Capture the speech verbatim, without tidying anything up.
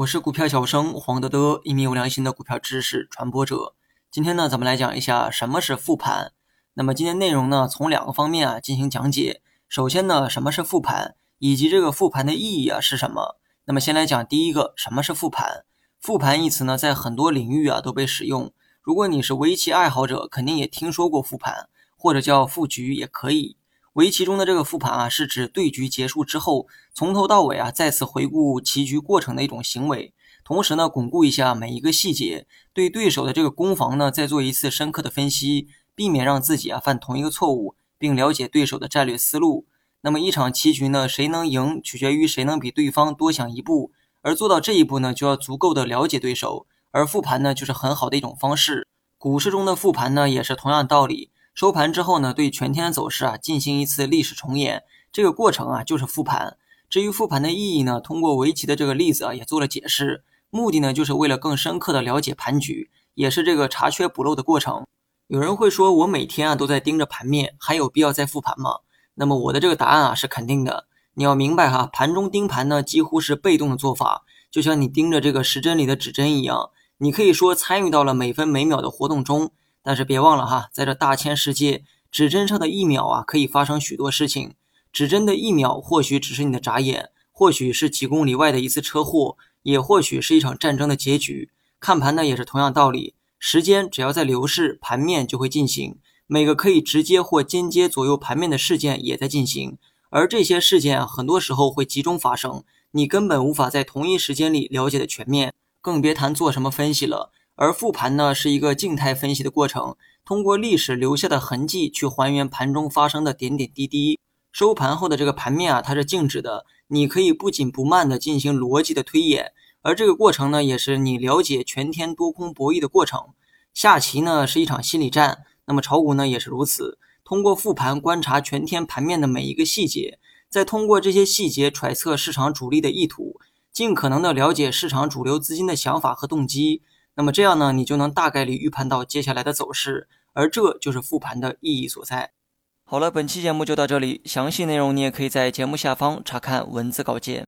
我是股票小生黄德德，一名有良心的股票知识传播者。今天呢，咱们来讲一下什么是复盘。那么今天内容呢，从两个方面啊进行讲解。首先呢，什么是复盘，以及这个复盘的意义啊是什么。那么先来讲第一个，什么是复盘。复盘一词呢，在很多领域啊都被使用。如果你是围棋爱好者，肯定也听说过复盘，或者叫复局也可以。围棋中的这个复盘啊，是指对局结束之后，从头到尾啊再次回顾棋局过程的一种行为，同时呢巩固一下每一个细节，对对手的这个攻防呢再做一次深刻的分析，避免让自己啊犯同一个错误，并了解对手的战略思路。那么一场棋局呢，谁能赢取决于谁能比对方多想一步，而做到这一步呢，就要足够的了解对手，而复盘呢就是很好的一种方式。股市中的复盘呢也是同样道理。收盘之后呢，对全天的走势啊进行一次历史重演，这个过程啊就是复盘。至于复盘的意义呢，通过围棋的这个例子啊也做了解释，目的呢就是为了更深刻的了解盘局，也是这个查缺补漏的过程。有人会说，我每天啊都在盯着盘面，还有必要再复盘吗？那么我的这个答案啊是肯定的。你要明白哈，盘中盯盘呢几乎是被动的做法，就像你盯着这个时针里的指针一样，你可以说参与到了每分每秒的活动中。但是别忘了哈，在这大千世界，指针上的一秒啊，可以发生许多事情。指针的一秒，或许只是你的眨眼，或许是几公里外的一次车祸，也或许是一场战争的结局。看盘呢，也是同样道理。时间只要在流逝，盘面就会进行。每个可以直接或间接左右盘面的事件也在进行，而这些事件啊，很多时候会集中发生，你根本无法在同一时间里了解的全面，更别谈做什么分析了。而复盘呢，是一个静态分析的过程，通过历史留下的痕迹去还原盘中发生的点点滴滴。收盘后的这个盘面啊，它是静止的，你可以不紧不慢地进行逻辑的推演，而这个过程呢，也是你了解全天多空博弈的过程。下棋呢是一场心理战，那么炒股呢也是如此，通过复盘观察全天盘面的每一个细节，再通过这些细节揣测市场主力的意图，尽可能地了解市场主流资金的想法和动机。那么这样呢，你就能大概率预判到接下来的走势，而这就是复盘的意义所在。好了，本期节目就到这里，详细内容你也可以在节目下方查看文字稿件。